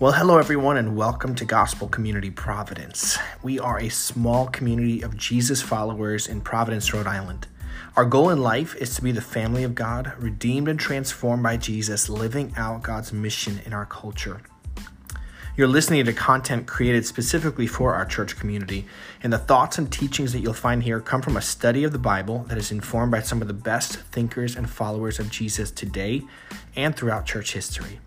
Well, hello everyone, and welcome to Gospel Community Providence. We are a small community of Jesus followers in Providence, Rhode Island. Our goal in life is to be the family of God, redeemed and transformed by Jesus, living out God's mission in our culture. You're listening to content created specifically for our church community, and the thoughts and teachings that you'll find here come from a study of the Bible that is informed by some of the best thinkers and followers of Jesus today and throughout church history.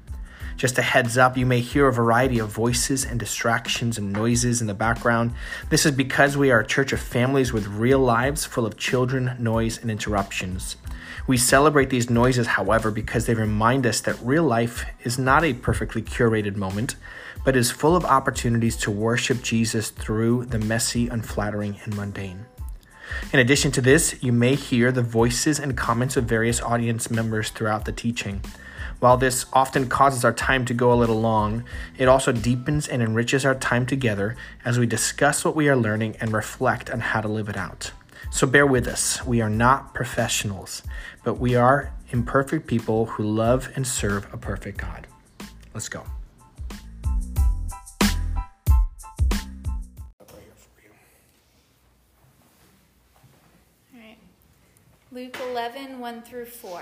Just a heads up, you may hear a variety of voices and distractions and noises in the background. This is because we are a church of families with real lives full of children, noise, and interruptions. We celebrate these noises, however, because they remind us that real life is not a perfectly curated moment, but is full of opportunities to worship Jesus through the messy, unflattering, and mundane. In addition to this, you may hear the voices and comments of various audience members throughout the teaching. While this often causes our time to go a little long, it also deepens and enriches our time together as we discuss what we are learning and reflect on how to live it out. So bear with us. We are not professionals, but we are imperfect people who love and serve a perfect God. Let's go. All right. Luke 11, 1 through 4.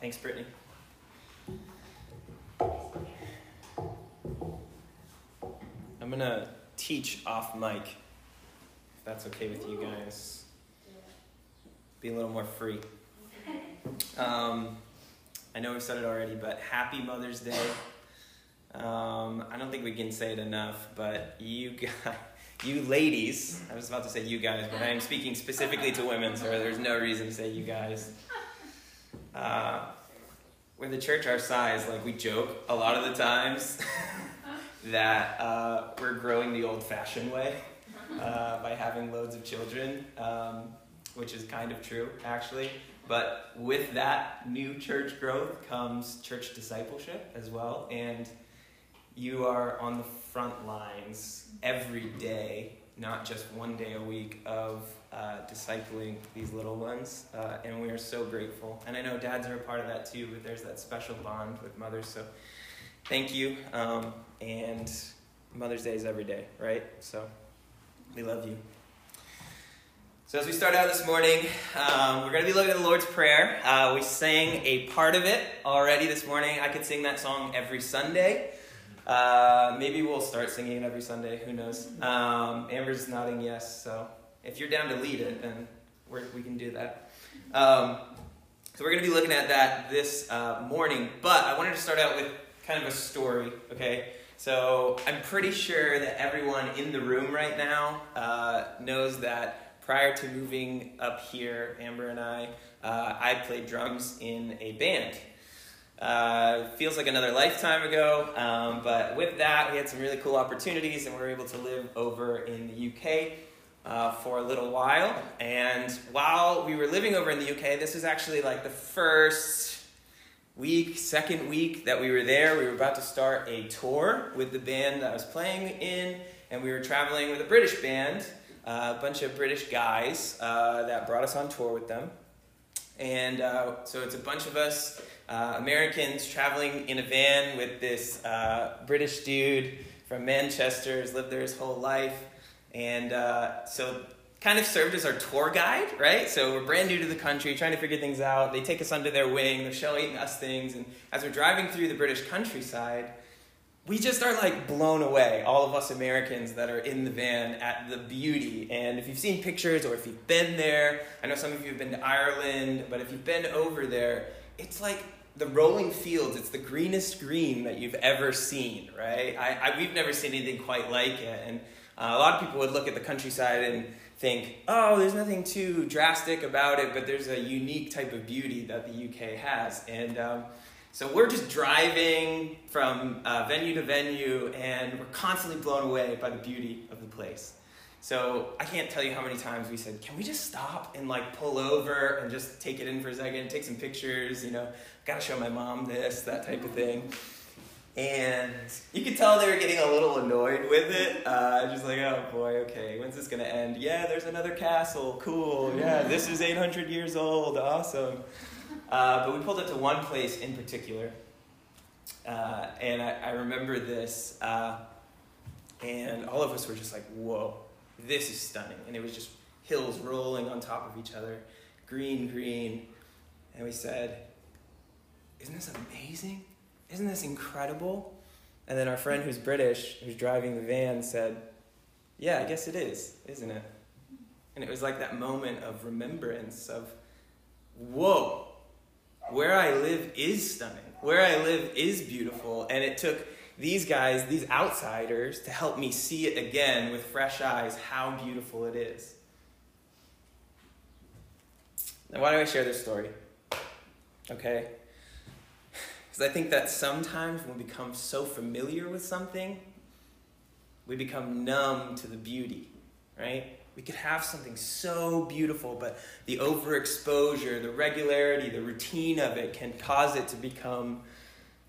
Thanks, Brittany. I'm going to teach off mic, if that's okay with you guys. Be a little more free. I know we said it already, but happy Mother's Day. I don't think we can say it enough, but you ladies, I was about to say you guys, but I am speaking specifically to women, so there's no reason to say you guys. With a church our size, like, we joke a lot of the times that we're growing the old-fashioned way by having loads of children, which is kind of true, actually. But with that new church growth comes church discipleship as well, and you are on the front lines every day, not just one day a week, of discipling these little ones, and we are so grateful. And I know dads are a part of that too, but there's that special bond with mothers, so thank you. And Mother's Day is every day, right? So we love you. So as we start out this morning, we're going to be looking at the Lord's Prayer. We sang a part of it already this morning. I could sing that song every Sunday. Maybe we'll start singing it every Sunday, who knows. Amber's nodding yes, so if you're down to lead it, then we can do that. So we're going to be looking at that this morning, but I wanted to start out with kind of a story, okay? So I'm pretty sure that everyone in the room right now knows that prior to moving up here, Amber and I played drums in a band. Feels like another lifetime ago, but with that, we had some really cool opportunities, and we were able to live over in the UK for a little while. And while we were living over in the UK, this was actually like the second week that we were there. We were about to start a tour with the band that I was playing in, and we were traveling with a British band, a bunch of British guys that brought us on tour with them. And so it's a bunch of us Americans traveling in a van with this British dude from Manchester who's lived there his whole life, and so kind of served as our tour guide, right? So we're brand new to the country, trying to figure things out. They take us under their wing, they're showing us things, and as we're driving through the British countryside, we just are like blown away, all of us Americans that are in the van, at the beauty. And if you've seen pictures or if you've been there, I know some of you have been to Ireland, but if you've been over there, it's like the rolling fields, it's the greenest green that you've ever seen, right? We've never seen anything quite like it. And a lot of people would look at the countryside and think, oh, there's nothing too drastic about it, but there's a unique type of beauty that the UK has. And So we're just driving from venue to venue, and we're constantly blown away by the beauty of the place. So I can't tell you how many times we said, can we just stop and like pull over and just take it in for a second, take some pictures, you know, gotta show my mom this, that type of thing. And you could tell they were getting a little annoyed with it. Just like, oh boy, okay, when's this gonna end? Yeah, there's another castle, cool. Yeah, this is 800 years old, awesome. But we pulled up to one place in particular. And I remember this. And all of us were just like, whoa, this is stunning. And it was just hills rolling on top of each other, green, green. And we said, isn't this amazing? Isn't this incredible? And then our friend who's British, who's driving the van, said, yeah, I guess it is, isn't it? And it was like that moment of remembrance of, whoa, where I live is stunning. Where I live is beautiful. And it took these guys, these outsiders, to help me see it again with fresh eyes, how beautiful it is. Now, why do I share this story? Okay. Because I think that sometimes when we become so familiar with something, we become numb to the beauty, right? We could have something so beautiful, but the overexposure, the regularity, the routine of it can cause it to become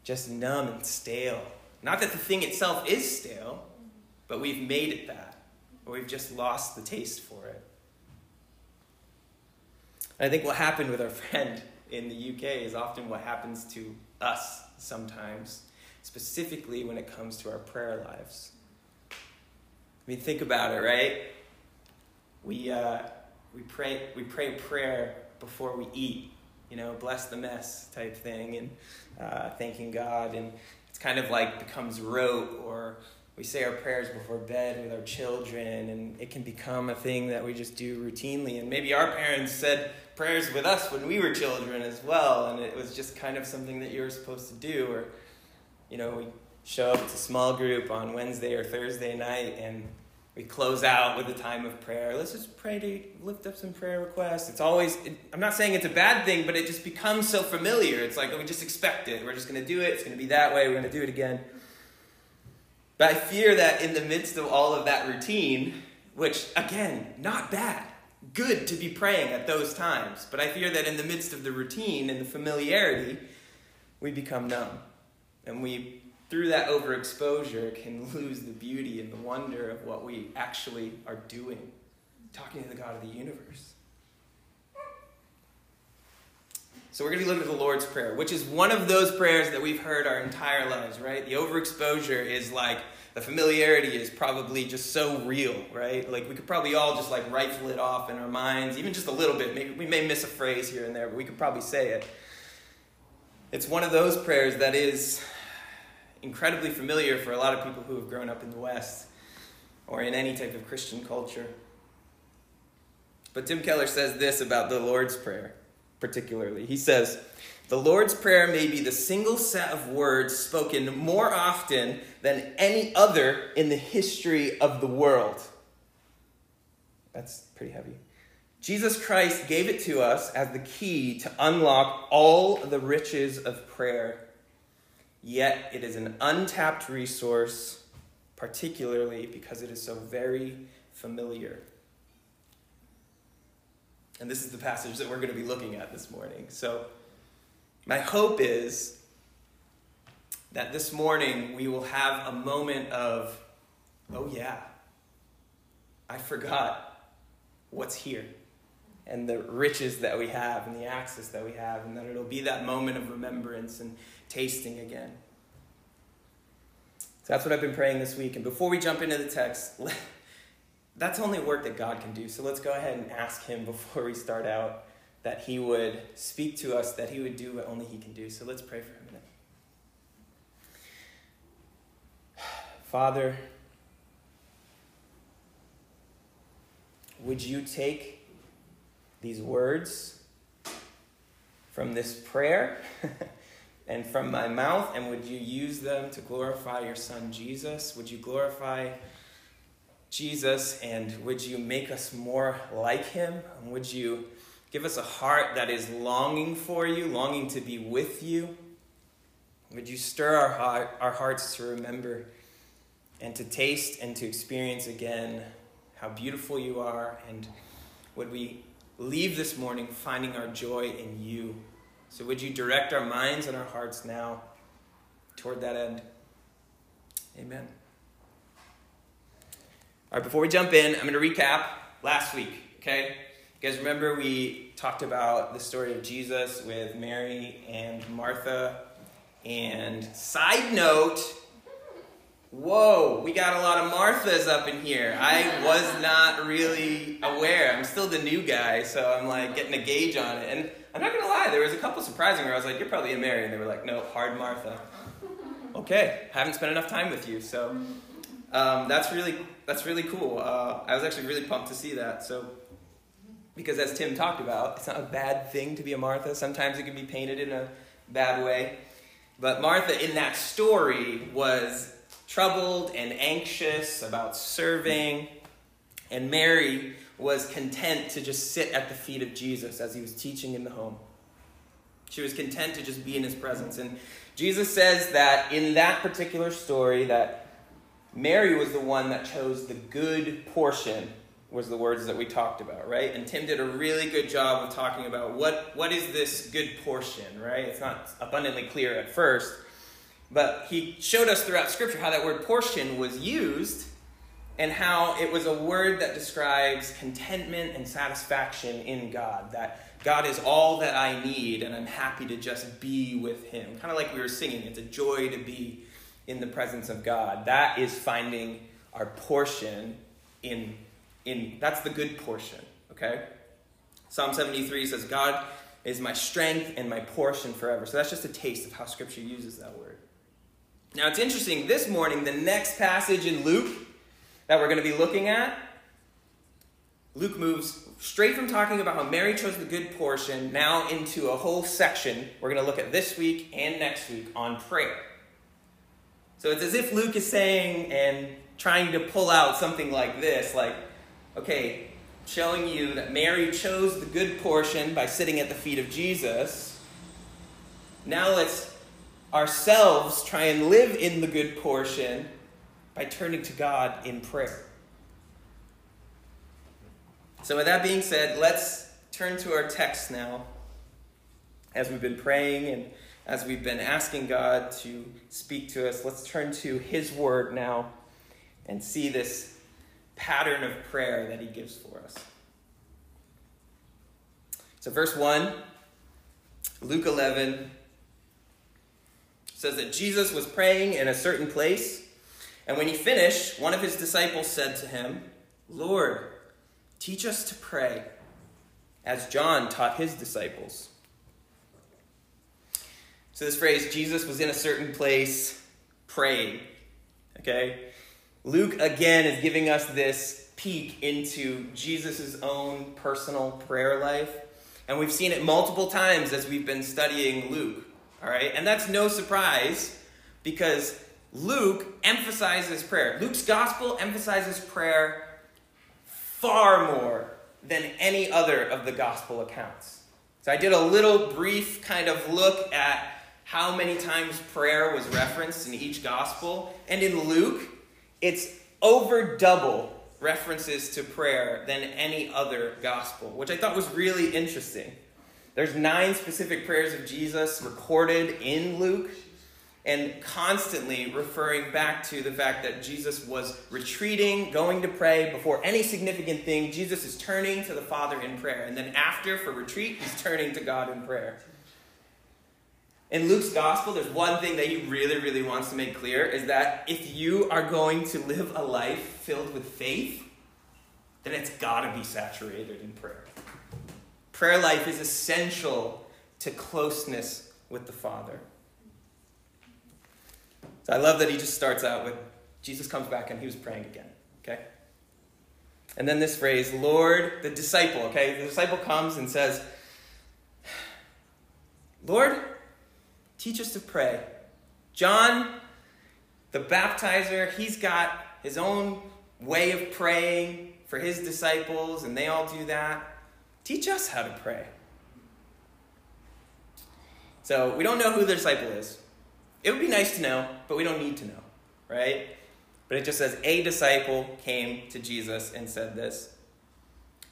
just numb and stale. Not that the thing itself is stale, but we've made it that, or we've just lost the taste for it. And I think what happened with our friend in the UK is often what happens to us sometimes, specifically when it comes to our prayer lives. I mean, think about it, right? We pray prayer before we eat, you know, bless the mess type thing, and thanking God, and it's kind of like becomes rote. Or we say our prayers before bed with our children, and it can become a thing that we just do routinely. And maybe our parents said prayers with us when we were children as well, and it was just kind of something that you were supposed to do. Or, you know, we show up to small group on Wednesday or Thursday night, and we close out with a time of prayer. Let's just pray to lift up some prayer requests. It's always, I'm not saying it's a bad thing, but it just becomes so familiar. It's like, oh, we just expect it. We're just going to do it. It's going to be that way. We're going to do it again. But I fear that in the midst of all of that routine, which, again, not bad, good to be praying at those times, but I fear that in the midst of the routine and the familiarity, we become numb. And we, through that overexposure, can lose the beauty and the wonder of what we actually are doing, talking to the God of the universe. So we're going to look at the Lord's Prayer, which is one of those prayers that we've heard our entire lives, right? The overexposure is like, the familiarity is probably just so real, right? Like, we could probably all just like rifle it off in our minds, even just a little bit. Maybe we may miss a phrase here and there, but we could probably say it. It's one of those prayers that is incredibly familiar for a lot of people who have grown up in the West or in any type of Christian culture. But Tim Keller says this about the Lord's Prayer particularly. He says, "The Lord's Prayer may be the single set of words spoken more often than any other in the history of the world." That's pretty heavy. Jesus Christ gave it to us as the key to unlock all the riches of prayer. Yet it is an untapped resource, particularly because it is so very familiar. And this is the passage that we're going to be looking at this morning. So my hope is that this morning we will have a moment of, oh yeah, I forgot what's here, and the riches that we have, and the access that we have, and that it'll be that moment of remembrance and tasting again. So that's what I've been praying this week. And before we jump into the text, that's only work that God can do. So let's go ahead and ask him before we start out that he would speak to us, that he would do what only he can do. So let's pray for a minute. Father, would you take these words from this prayer and from my mouth, and would you use them to glorify your son Jesus? Would you glorify Jesus, and would you make us more like him? And would you give us a heart that is longing for you, longing to be with you, Would you stir our hearts to remember and to taste and to experience again how beautiful you are, and would we leave this morning finding our joy in you. So would you direct our minds and our hearts now toward that end? Amen. All right, before we jump in, I'm going to recap last week, okay? You guys remember we talked about the story of Jesus with Mary and Martha. And side note, whoa, we got a lot of Marthas up in here. I was not really aware. I'm still the new guy, so I'm like getting a gauge on it. And I'm not going to lie, there was a couple surprising where I was like, you're probably a Mary. And they were like, no, hard Martha. Okay, haven't spent enough time with you. So that's really cool. I was actually really pumped to see that. So because as Tim talked about, it's not a bad thing to be a Martha. Sometimes it can be painted in a bad way. But Martha in that story was troubled and anxious about serving, and Mary was content to just sit at the feet of Jesus as he was teaching in the home. She was content to just be in his presence. And Jesus says that in that particular story that Mary was the one that chose the good portion, was the words that we talked about, right? And Tim did a really good job of talking about what is this good portion, right? It's not abundantly clear at first, but he showed us throughout Scripture how that word portion was used and how it was a word that describes contentment and satisfaction in God, that God is all that I need and I'm happy to just be with him. Kind of like we were singing, it's a joy to be in the presence of God. That is finding our portion in that's the good portion, okay? Psalm 73 says, God is my strength and my portion forever. So that's just a taste of how Scripture uses that word. Now, it's interesting, this morning, the next passage in Luke that we're going to be looking at, Luke moves straight from talking about how Mary chose the good portion now into a whole section we're going to look at this week and next week on prayer. So it's as if Luke is saying and trying to pull out something like this, like, okay, showing you that Mary chose the good portion by sitting at the feet of Jesus. Now let's ourselves try and live in the good portion by turning to God in prayer. So with that being said, let's turn to our text now as we've been praying and as we've been asking God to speak to us. Let's turn to his word now and see this pattern of prayer that he gives for us. So verse 1, Luke 11 says that Jesus was praying in a certain place, and when he finished, one of his disciples said to him, Lord, teach us to pray, as John taught his disciples. So this phrase, Jesus was in a certain place praying, okay? Luke, again, is giving us this peek into Jesus' own personal prayer life, and we've seen it multiple times as we've been studying Luke, all right? And that's no surprise, because Luke emphasizes prayer. Luke's gospel emphasizes prayer far more than any other of the gospel accounts. So I did a little brief kind of look at how many times prayer was referenced in each gospel. And in Luke, it's over double references to prayer than any other gospel, which I thought was really interesting. There's 9 specific prayers of Jesus recorded in Luke, and constantly referring back to the fact that Jesus was retreating, going to pray. Before any significant thing, Jesus is turning to the Father in prayer. And then after, for retreat, he's turning to God in prayer. In Luke's gospel, there's one thing that he really, really wants to make clear, is that if you are going to live a life filled with faith, then it's got to be saturated in prayer. Prayer life is essential to closeness with the Father. So I love that he just starts out with, Jesus comes back and he was praying again, okay? And then this phrase, Lord, the disciple, okay? The disciple comes and says, Lord, teach us to pray. John, the baptizer, he's got his own way of praying for his disciples, and they all do that. Teach us how to pray. So we don't know who the disciple is. It would be nice to know, but we don't need to know, right? But it just says, a disciple came to Jesus and said this.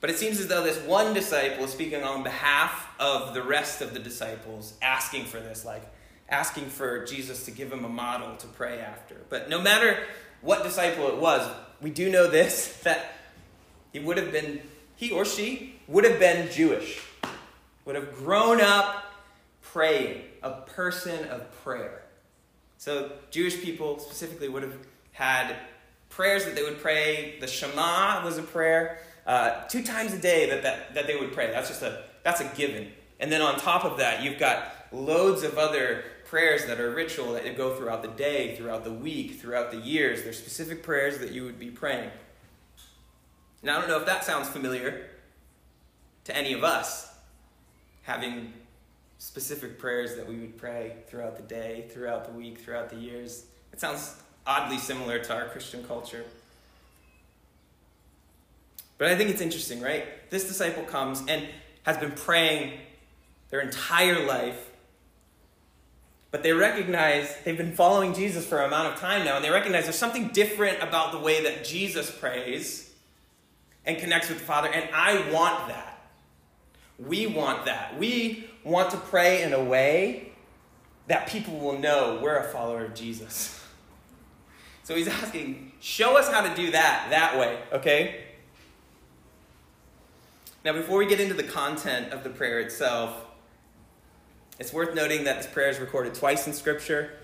But it seems as though this one disciple is speaking on behalf of the rest of the disciples, asking for this, like asking for Jesus to give him a model to pray after. But no matter what disciple it was, we do know this, that he or she would have been Jewish, would have grown up praying, a person of prayer. So Jewish people specifically would have had prayers that they would pray. The Shema was a prayer. 2 times a day that they would pray. That's a given. And then on top of that, you've got loads of other prayers that are ritual that go throughout the day, throughout the week, throughout the years. There's specific prayers that you would be praying. Now, I don't know if that sounds familiar to any of us, having specific prayers that we would pray throughout the day, throughout the week, throughout the years. It sounds oddly similar to our Christian culture. But I think it's interesting, right? This disciple comes and has been praying their entire life. But they recognize they've been following Jesus for an amount of time now, and they recognize there's something different about the way that Jesus prays and connects with the Father. And I want that. We want that. We want to pray in a way that people will know we're a follower of Jesus. So he's asking, show us how to do that way, okay? Now, before we get into the content of the prayer itself, it's worth noting that this prayer is recorded twice in Scripture.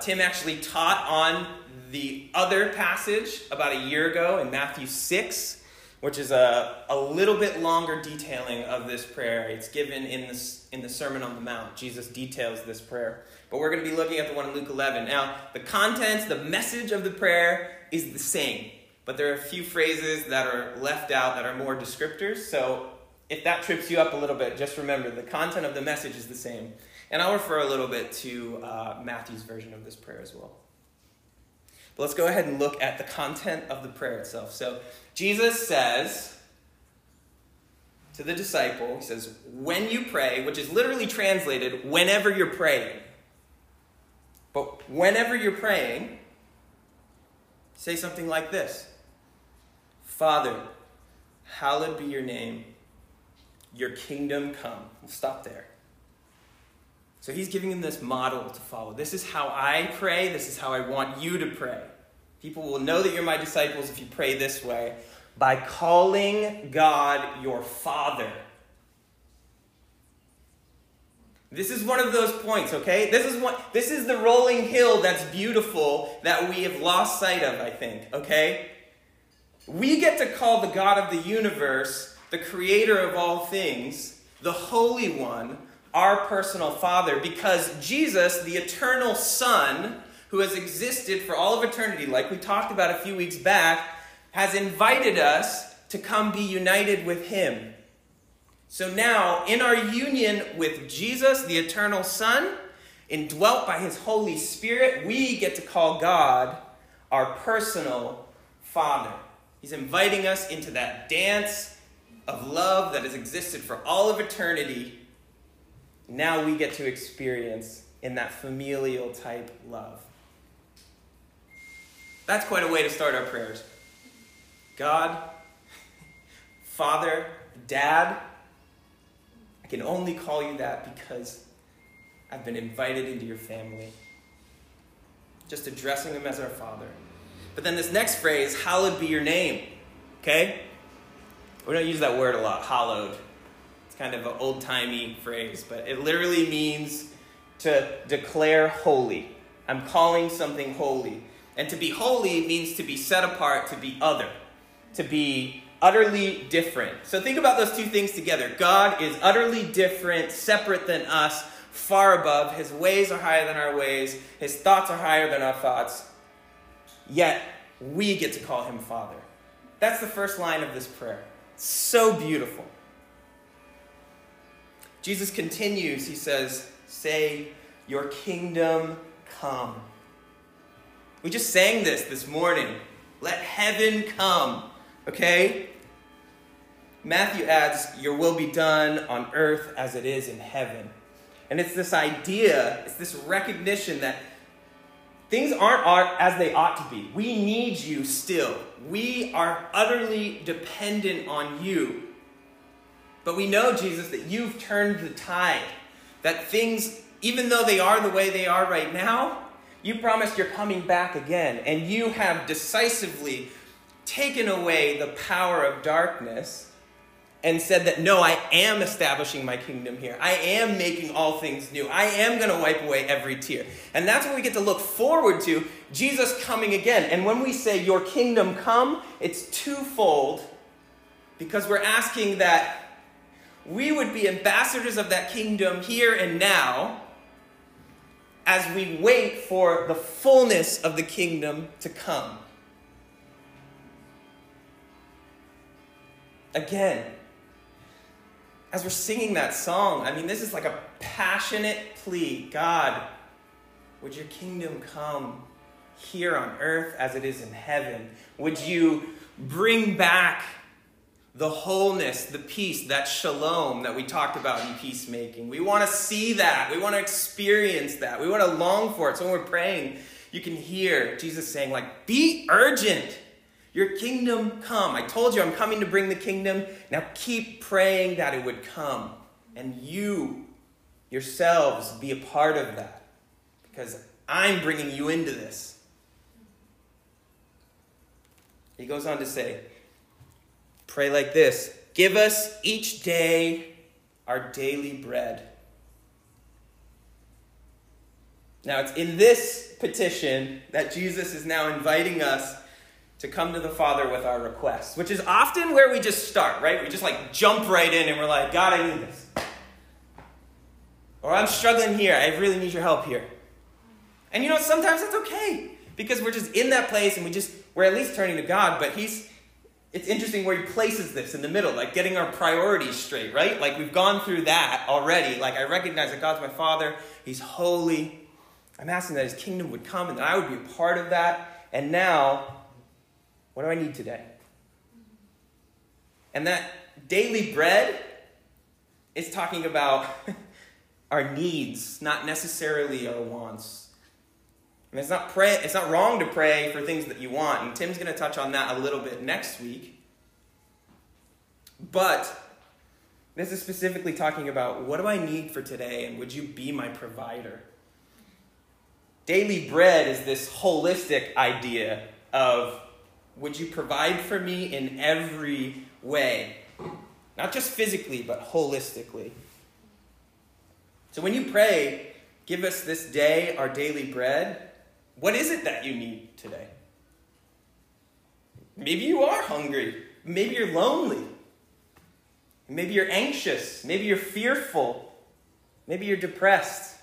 Tim actually taught on the other passage about a year ago in Matthew 6, which is a little bit longer detailing of this prayer. It's given in the Sermon on the Mount. Jesus details this prayer. But we're going to be looking at the one in Luke 11. Now, the contents, the message of the prayer is the same, but there are a few phrases that are left out that are more descriptors. So if that trips you up a little bit, just remember the content of the message is the same. And I'll refer a little bit to Matthew's version of this prayer as well. But let's go ahead and look at the content of the prayer itself. So Jesus says to the disciple, he says, when you pray, which is literally translated, whenever you're praying. But whenever you're praying, say something like this. Father, hallowed be your name. Your kingdom come. We'll stop there. So he's giving him this model to follow. This is how I pray. This is how I want you to pray. People will know that you're my disciples if you pray this way, by calling God your Father. This is one of those points, okay? This is the rolling hill that's beautiful that we have lost sight of, I think, okay? We get to call the God of the universe, the creator of all things, the Holy One, our personal Father, because Jesus, the eternal Son, who has existed for all of eternity, like we talked about a few weeks back, has invited us to come be united with him. So now, in our union with Jesus, the eternal Son, indwelt by his Holy Spirit, we get to call God our personal Father. He's inviting us into that dance of love that has existed for all of eternity. Now we get to experience in that familial type love. That's quite a way to start our prayers. God, Father, Dad, I can only call you that because I've been invited into your family. Just addressing him as our Father. But then this next phrase, hallowed be your name, okay? We don't use that word a lot, hallowed. It's kind of an old-timey phrase, but it literally means to declare holy. I'm calling something holy. And to be holy means to be set apart, to be other, to be utterly different. So think about those two things together. God is utterly different, separate than us, far above. His ways are higher than our ways. His thoughts are higher than our thoughts. Yet, we get to call him Father. That's the first line of this prayer. So beautiful. Jesus continues, he says, say, your kingdom come. We just sang this morning. Let heaven come, okay? Matthew adds, your will be done on earth as it is in heaven. And it's this idea, it's this recognition that Things aren't as they ought to be. We need you still. We are utterly dependent on you. But we know, Jesus, that you've turned the tide. That things, even though they are the way they are right now, you promised you're coming back again. And you have decisively taken away the power of darkness and said that, no, I am establishing my kingdom here. I am making all things new. I am going to wipe away every tear. And that's what we get to look forward to, Jesus coming again. And when we say your kingdom come, it's twofold, because we're asking that we would be ambassadors of that kingdom here and now as we wait for the fullness of the kingdom to come. Again, as we're singing that song, I mean, this is like a passionate plea. God, would your kingdom come here on earth as it is in heaven? Would you bring back the wholeness, the peace, that shalom that we talked about in peacemaking? We want to see that. We want to experience that. We want to long for it. So when we're praying, you can hear Jesus saying, like, be urgent. Your kingdom come. I told you I'm coming to bring the kingdom. Now keep praying that it would come. And you yourselves be a part of that, because I'm bringing you into this. He goes on to say, pray like this. Give us each day our daily bread. Now, it's in this petition that Jesus is now inviting us to come to the Father with our requests, which is often where we just start, right? We just like jump right in and we're like, God, I need this. Or I'm struggling here. I really need your help here. And you know, sometimes that's okay, because we're just in that place and we're at least turning to God, but it's interesting where he places this in the middle, like getting our priorities straight, right? Like we've gone through that already. Like I recognize that God's my Father. He's holy. I'm asking that his kingdom would come and that I would be a part of that. And now, what do I need today? And that daily bread is talking about our needs, not necessarily our wants. And it's not wrong to pray for things that you want. And Tim's going to touch on that a little bit next week. But this is specifically talking about, what do I need for today? And would you be my provider? Daily bread is this holistic idea of, would you provide for me in every way? Not just physically, but holistically. So when you pray, give us this day our daily bread, what is it that you need today? Maybe you are hungry. Maybe you're lonely. Maybe you're anxious. Maybe you're fearful. Maybe you're depressed.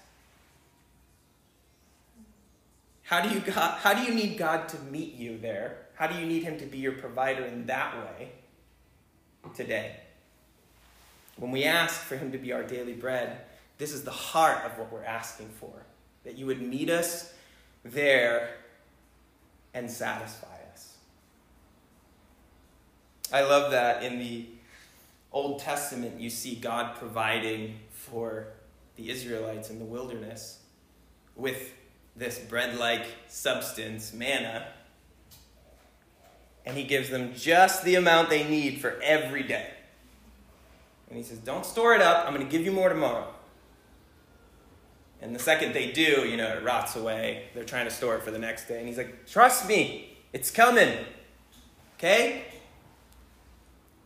How do you need God to meet you there? How do you need him to be your provider in that way today? When we ask for him to be our daily bread, this is the heart of what we're asking for, that you would meet us there and satisfy us. I love that in the Old Testament, you see God providing for the Israelites in the wilderness with this bread-like substance, manna, and he gives them just the amount they need for every day. And he says, don't store it up. I'm going to give you more tomorrow. And the second they do, you know, it rots away. They're trying to store it for the next day. And he's like, trust me, it's coming. Okay?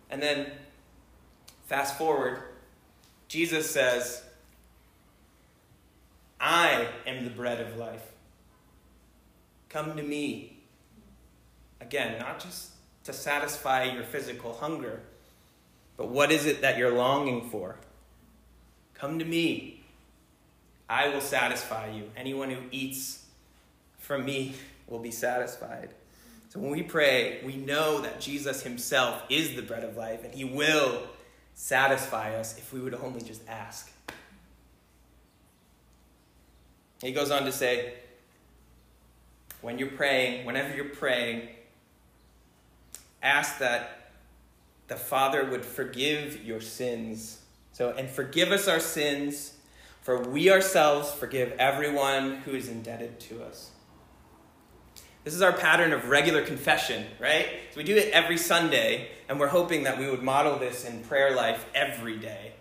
And then fast forward, Jesus says, I am the bread of life. Come to me. Again, not just to satisfy your physical hunger, but what is it that you're longing for? Come to me. I will satisfy you. Anyone who eats from me will be satisfied. So when we pray, we know that Jesus himself is the bread of life, and he will satisfy us if we would only just ask. He goes on to say, whenever you're praying, ask that the Father would forgive your sins. And forgive us our sins, for we ourselves forgive everyone who is indebted to us. This is our pattern of regular confession, right? So we do it every Sunday, and we're hoping that we would model this in prayer life every day.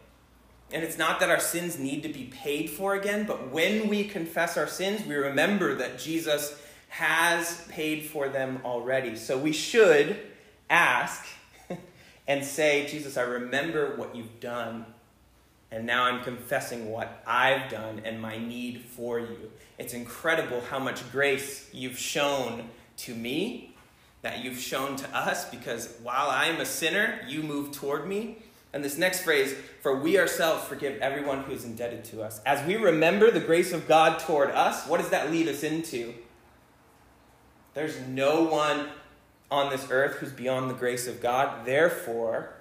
And it's not that our sins need to be paid for again, but when we confess our sins, we remember that Jesus has paid for them already. So we should ask and say, Jesus, I remember what you've done, and now I'm confessing what I've done and my need for you. It's incredible how much grace you've shown to me, that you've shown to us, because while I'm a sinner, you move toward me. And this next phrase, for we ourselves forgive everyone who is indebted to us. As we remember the grace of God toward us, what does that lead us into? There's no one on this earth who's beyond the grace of God. Therefore,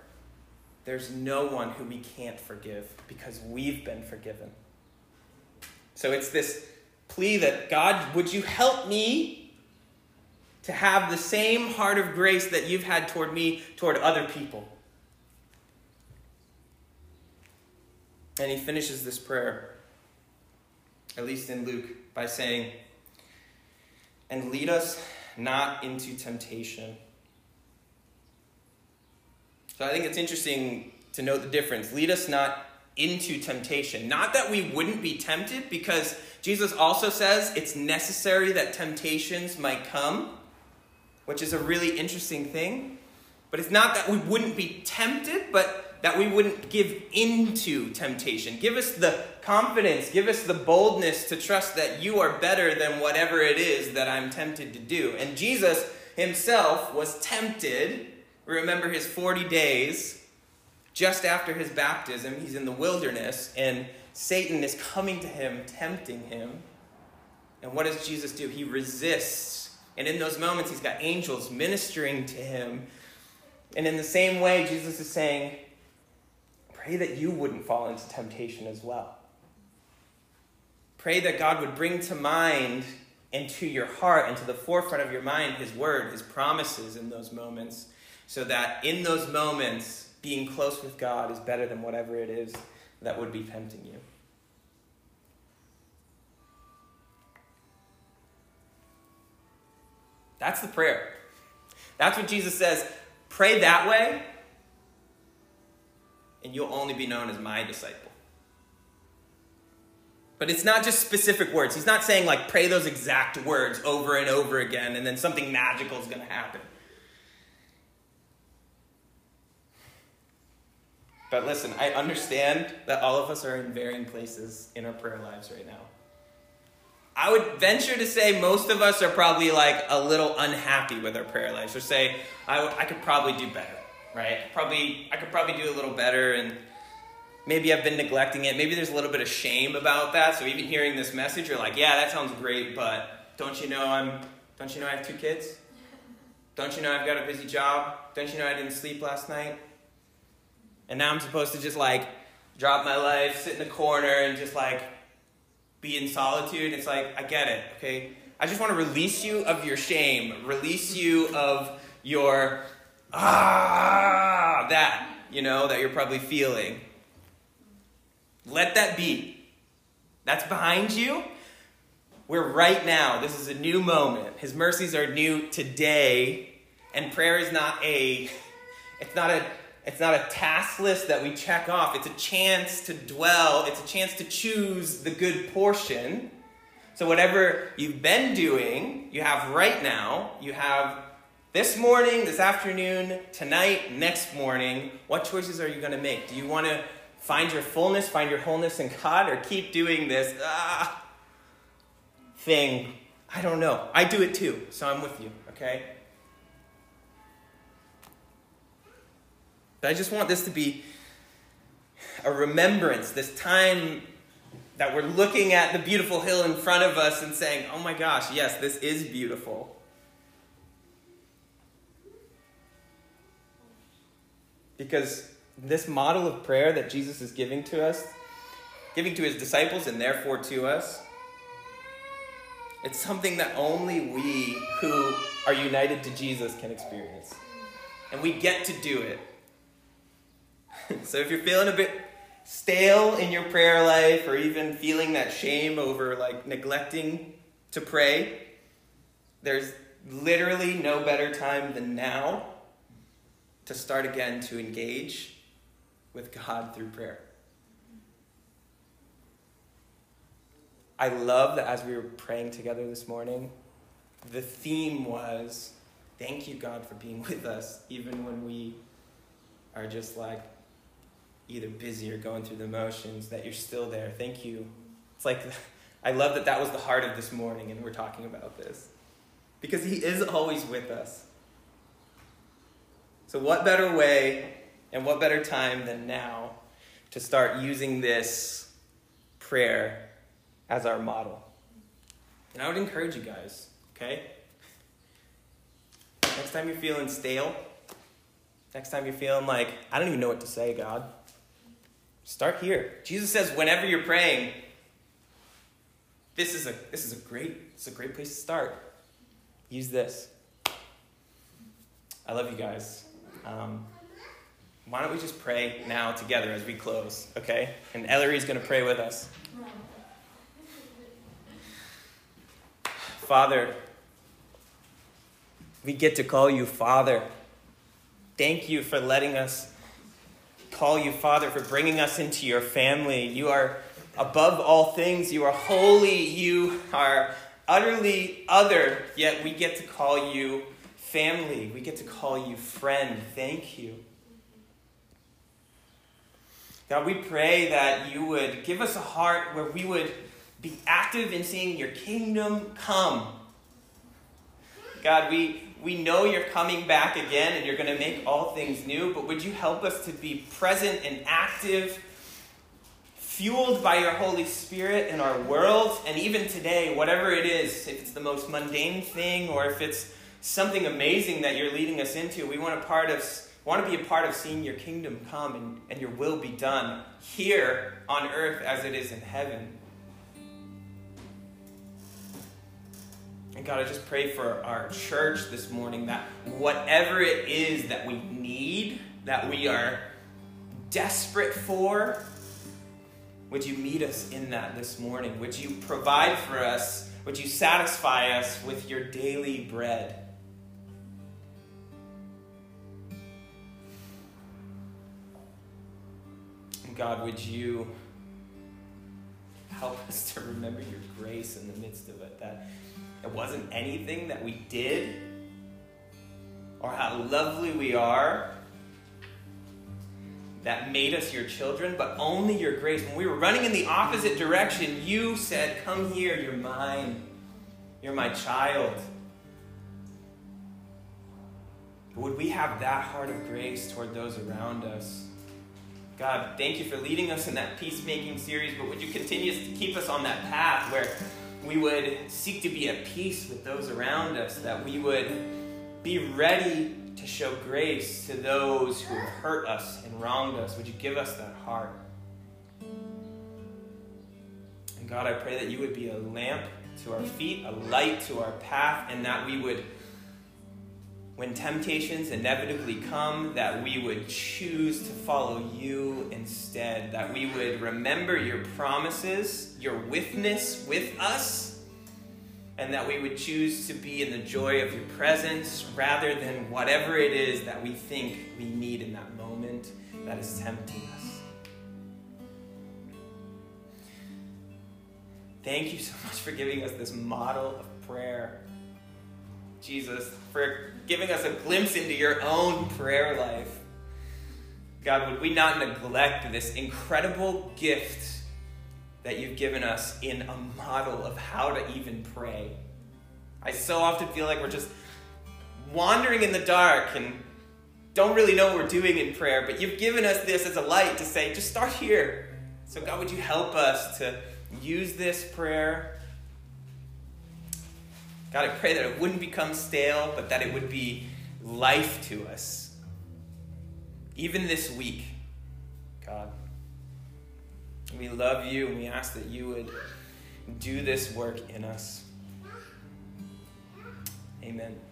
there's no one who we can't forgive because we've been forgiven. So it's this plea that, God, would you help me to have the same heart of grace that you've had toward me, toward other people? And he finishes this prayer, at least in Luke, by saying, and lead us not into temptation. So I think it's interesting to note the difference. Lead us not into temptation. Not that we wouldn't be tempted, because Jesus also says it's necessary that temptations might come, which is a really interesting thing. But it's not that we wouldn't be tempted, but that we wouldn't give into temptation. Give us the confidence, give us the boldness to trust that you are better than whatever it is that I'm tempted to do. And Jesus himself was tempted. Remember his 40 days just after his baptism. He's in the wilderness and Satan is coming to him, tempting him. And what does Jesus do? He resists. And in those moments, he's got angels ministering to him. And in the same way, Jesus is saying, pray that you wouldn't fall into temptation as well. Pray that God would bring to mind and to your heart and to the forefront of your mind his word, his promises in those moments, so that in those moments, being close with God is better than whatever it is that would be tempting you. That's the prayer. That's what Jesus says. Pray that way, and you'll only be known as my disciple. But it's not just specific words. He's not saying, like, pray those exact words over and over again, and then something magical is going to happen. But listen, I understand that all of us are in varying places in our prayer lives right now. I would venture to say most of us are probably, like, a little unhappy with our prayer lives, or say, I could probably do better. Right? I could probably do a little better, and maybe I've been neglecting it. Maybe there's a little bit of shame about that. So even hearing this message, you're like, yeah, that sounds great, but don't you know I have 2 kids? Don't you know I've got a busy job? Don't you know I didn't sleep last night? And now I'm supposed to just, like, drop my life, sit in the corner, and just, like, be in solitude. It's like, I get it, okay? I just want to release you of your shame, release you of your that you're probably feeling. Let that be. That's behind you. We're right now. This is a new moment. His mercies are new today, and prayer is not a task list that we check off. It's a chance to dwell. It's a chance to choose the good portion. So whatever you've been doing, you have right now. You have this morning, this afternoon, tonight, next morning. What choices are you going to make? Do you want to find your fullness, find your wholeness in God, or keep doing this thing? I don't know. I do it too, so I'm with you, okay? But I just want this to be a remembrance, this time that we're looking at the beautiful hill in front of us and saying, oh my gosh, yes, this is beautiful. Because this model of prayer that Jesus is giving to us, giving to his disciples and therefore to us, it's something that only we who are united to Jesus can experience. And we get to do it. So if you're feeling a bit stale in your prayer life, or even feeling that shame over, like, neglecting to pray, there's literally no better time than now to start again to engage with God through prayer. I love that as we were praying together this morning, the theme was, thank you, God, for being with us, even when we are just like either busy or going through the motions, that you're still there. Thank you. It's like, I love that that was the heart of this morning, and we're talking about this because he is always with us. So what better way and what better time than now to start using this prayer as our model? And I would encourage you guys, okay? Next time you're feeling stale, next time you're feeling like, I don't even know what to say, God, start here. Jesus says, whenever you're praying, this is a great place to start. Use this. I love you guys. Why don't we just pray now together as we close, okay? And Ellery's going to pray with us. Father, we get to call you Father. Thank you for letting us call you Father, for bringing us into your family. You are above all things. You are holy. You are utterly other, yet we get to call you family. We get to call you friend. Thank you. God, we pray that you would give us a heart where we would be active in seeing your kingdom come. God, we know you're coming back again and you're going to make all things new, but would you help us to be present and active, fueled by your Holy Spirit in our world, and even today, whatever it is, if it's the most mundane thing or if it's something amazing that you're leading us into, we want to be a part of seeing your kingdom come and your will be done here on earth as it is in heaven. And God, I just pray for our church this morning that whatever it is that we need, that we are desperate for, would you meet us in that this morning? Would you provide for us? Would you satisfy us with your daily bread? And God, would you help us to remember your grace in the midst of it, that it wasn't anything that we did or how lovely we are that made us your children, but only your grace. When we were running in the opposite direction, you said, come here, you're mine. You're my child. Would we have that heart of grace toward those around us? God, thank you for leading us in that peacemaking series, but would you continue to keep us on that path where we would seek to be at peace with those around us, that we would be ready to show grace to those who have hurt us and wronged us. Would you give us that heart? And God, I pray that you would be a lamp to our feet, a light to our path, and that we would, when temptations inevitably come, that we would choose to follow you instead, that we would remember your promises, your witness with us, and that we would choose to be in the joy of your presence rather than whatever it is that we think we need in that moment that is tempting us. Thank you so much for giving us this model of prayer, Jesus, for giving us a glimpse into your own prayer life. God, would we not neglect this incredible gift that you've given us in a model of how to even pray? I so often feel like we're just wandering in the dark and don't really know what we're doing in prayer, but you've given us this as a light to say, just start here. So God, would you help us to use this prayer? God, I pray that it wouldn't become stale, but that it would be life to us. Even this week, God, we love you and we ask that you would do this work in us. Amen.